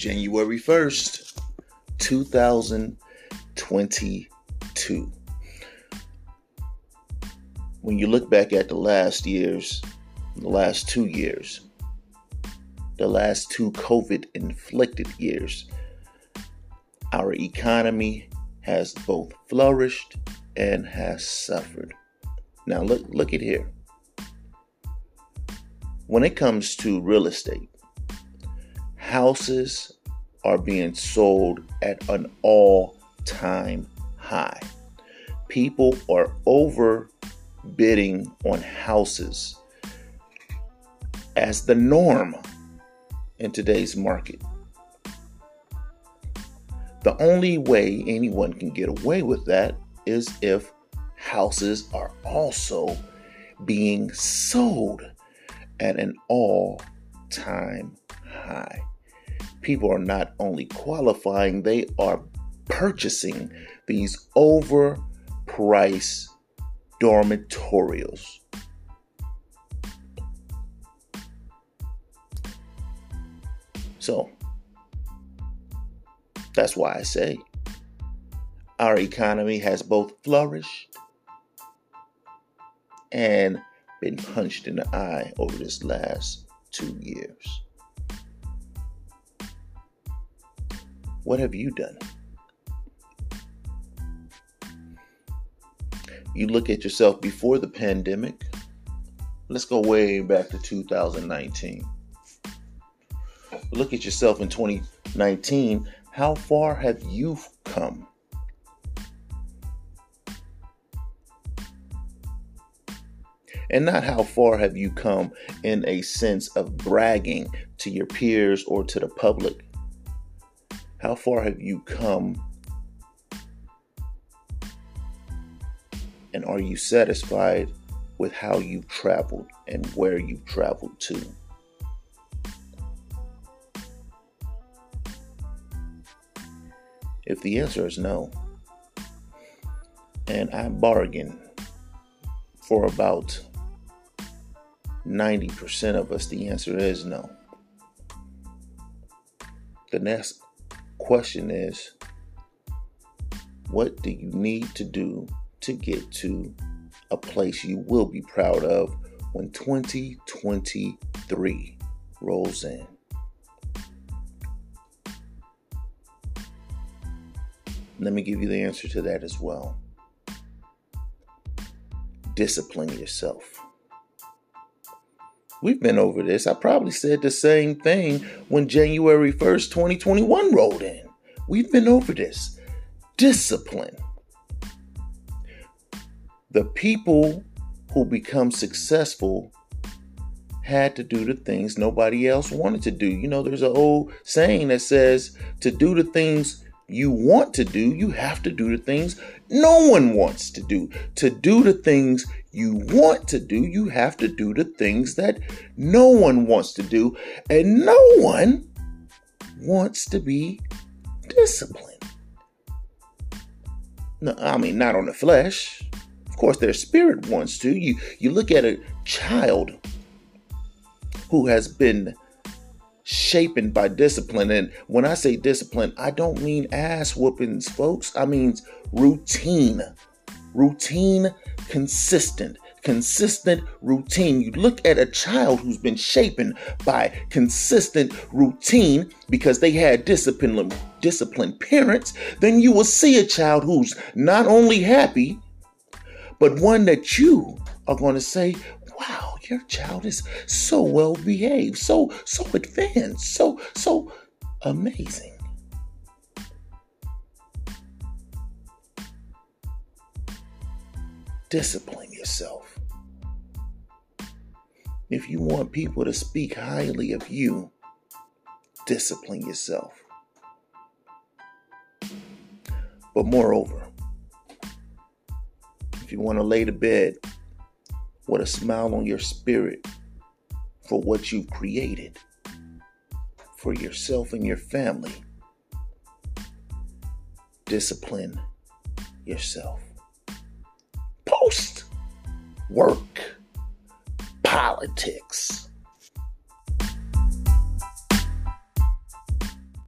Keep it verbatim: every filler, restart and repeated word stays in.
January first, two thousand twenty-two. When you look back at the last years, the last two years, the last two COVID-inflicted years, our economy has both flourished and has suffered. Now look, look at here. When it comes to real estate, houses are being sold at an all-time high. People are overbidding on houses as the norm in today's market. The only way anyone can get away with that is if houses are also being sold at an all-time high. People are not only qualifying, they are purchasing these overpriced dormitorials. So, that's why I say our economy has both flourished and been punched in the eye over this last two years. What have you done? You look at yourself before the pandemic. Let's go way back to two thousand nineteen. Look at yourself in twenty nineteen. How far have you come? And not how far have you come in a sense of bragging to your peers or to the public. How far have you come? And are you satisfied with how you've traveled and where you've traveled to? If the answer is no, and I bargain for about ninety percent of us, the answer is no. The next question is, what do you need to do to get to a place you will be proud of when twenty twenty-three rolls in? Let me give you the answer to that as well. Discipline yourself. We've been over this. I probably said the same thing when January first, twenty twenty-one rolled in. We've been over this. Discipline. The people who become successful had to do the things nobody else wanted to do. You know, there's an old saying that says to do the things you want to do, you have to do the things no one wants to do. To do the things you want to do, you have to do the things that no one wants to do. And no one wants to be disciplined. No, I mean, not on the flesh. Of course, their spirit wants to. You, you look at a child who has been shapen by discipline. And when I say discipline, I don't mean ass whoopings, folks. I mean routine, routine, consistent, consistent routine. You look at a child who's been shapen by consistent routine because they had discipline, disciplined parents. Then you will see a child who's not only happy, but one that you are going to say, wow, your child is so well behaved, so so advanced, so so amazing. Discipline yourself. If you want people to speak highly of you, discipline yourself. But moreover, if you want to lay to bed with a smile on your spirit for what you've created for yourself and your family, discipline yourself. Post work politics.